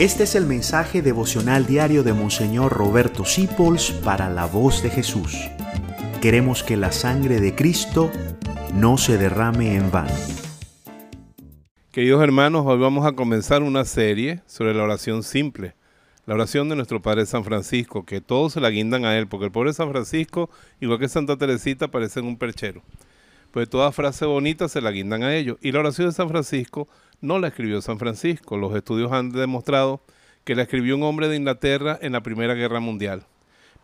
Este es el mensaje devocional diario de Monseñor Roberto Sipols para La Voz de Jesús. Queremos que la sangre de Cristo no se derrame en vano. Queridos hermanos, hoy vamos a comenzar una serie sobre la oración simple. La oración de nuestro Padre San Francisco, que todos se la guindan a él, porque el pobre San Francisco, igual que Santa Teresita, parecen un perchero. Pues toda frase bonita se la guindan a ellos. Y la oración de San Francisco no la escribió San Francisco. Los estudios han demostrado que la escribió un hombre de Inglaterra en la Primera Guerra Mundial.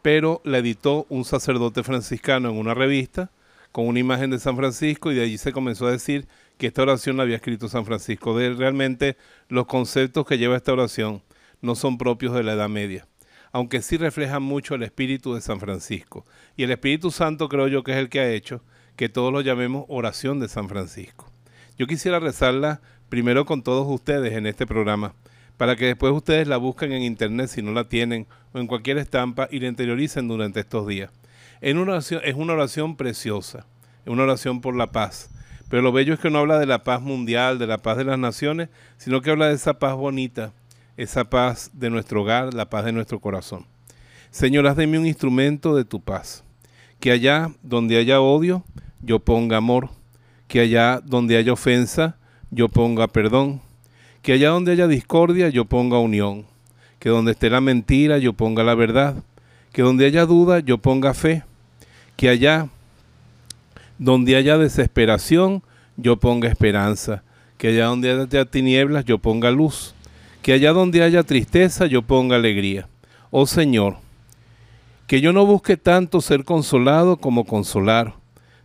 Pero la editó un sacerdote franciscano en una revista con una imagen de San Francisco, y de allí se comenzó a decir que esta oración la había escrito San Francisco. Realmente los conceptos que lleva esta oración no son propios de la Edad Media, aunque sí reflejan mucho el espíritu de San Francisco. Y el Espíritu Santo creo yo que es el que ha hecho que todos lo llamemos oración de San Francisco. Yo quisiera rezarla primero con todos ustedes en este programa, para que después ustedes la busquen en internet si no la tienen, o en cualquier estampa, y la interioricen durante estos días. Es una oración preciosa, es una oración por la paz. Pero lo bello es que no habla de la paz mundial, de la paz de las naciones, sino que habla de esa paz bonita, esa paz de nuestro hogar, la paz de nuestro corazón. Señor, haz de mí un instrumento de tu paz. Que allá donde haya odio, yo ponga amor, que allá donde haya ofensa, yo ponga perdón, que allá donde haya discordia, yo ponga unión, que donde esté la mentira, yo ponga la verdad, que donde haya duda, yo ponga fe, que allá donde haya desesperación, yo ponga esperanza, que allá donde haya tinieblas, yo ponga luz, que allá donde haya tristeza, yo ponga alegría. Oh Señor, que yo no busque tanto ser consolado como consolar,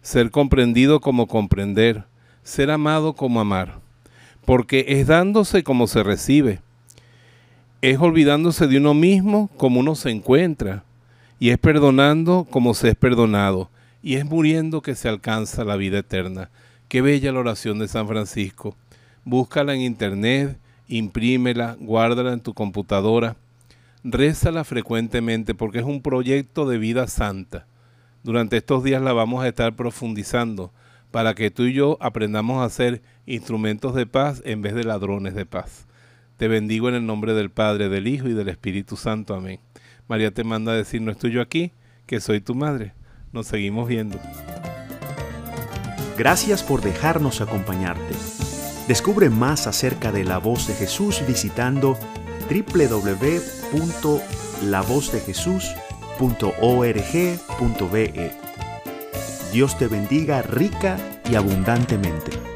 ser comprendido como comprender, ser amado como amar, porque es dándose como se recibe, es olvidándose de uno mismo como uno se encuentra, y es perdonando como se es perdonado, y es muriendo que se alcanza la vida eterna. Qué bella la oración de San Francisco. Búscala en internet, imprímela, guárdala en tu computadora, rézala frecuentemente porque es un proyecto de vida santa. Durante estos días la vamos a estar profundizando para que tú y yo aprendamos a ser instrumentos de paz en vez de ladrones de paz. Te bendigo en el nombre del Padre, del Hijo y del Espíritu Santo. Amén. María te manda a decir, no estoy yo aquí, que soy tu madre. Nos seguimos viendo. Gracias por dejarnos acompañarte. Descubre más acerca de La Voz de Jesús visitando www.lavozdejesus.org.be. Dios te bendiga rica y abundantemente.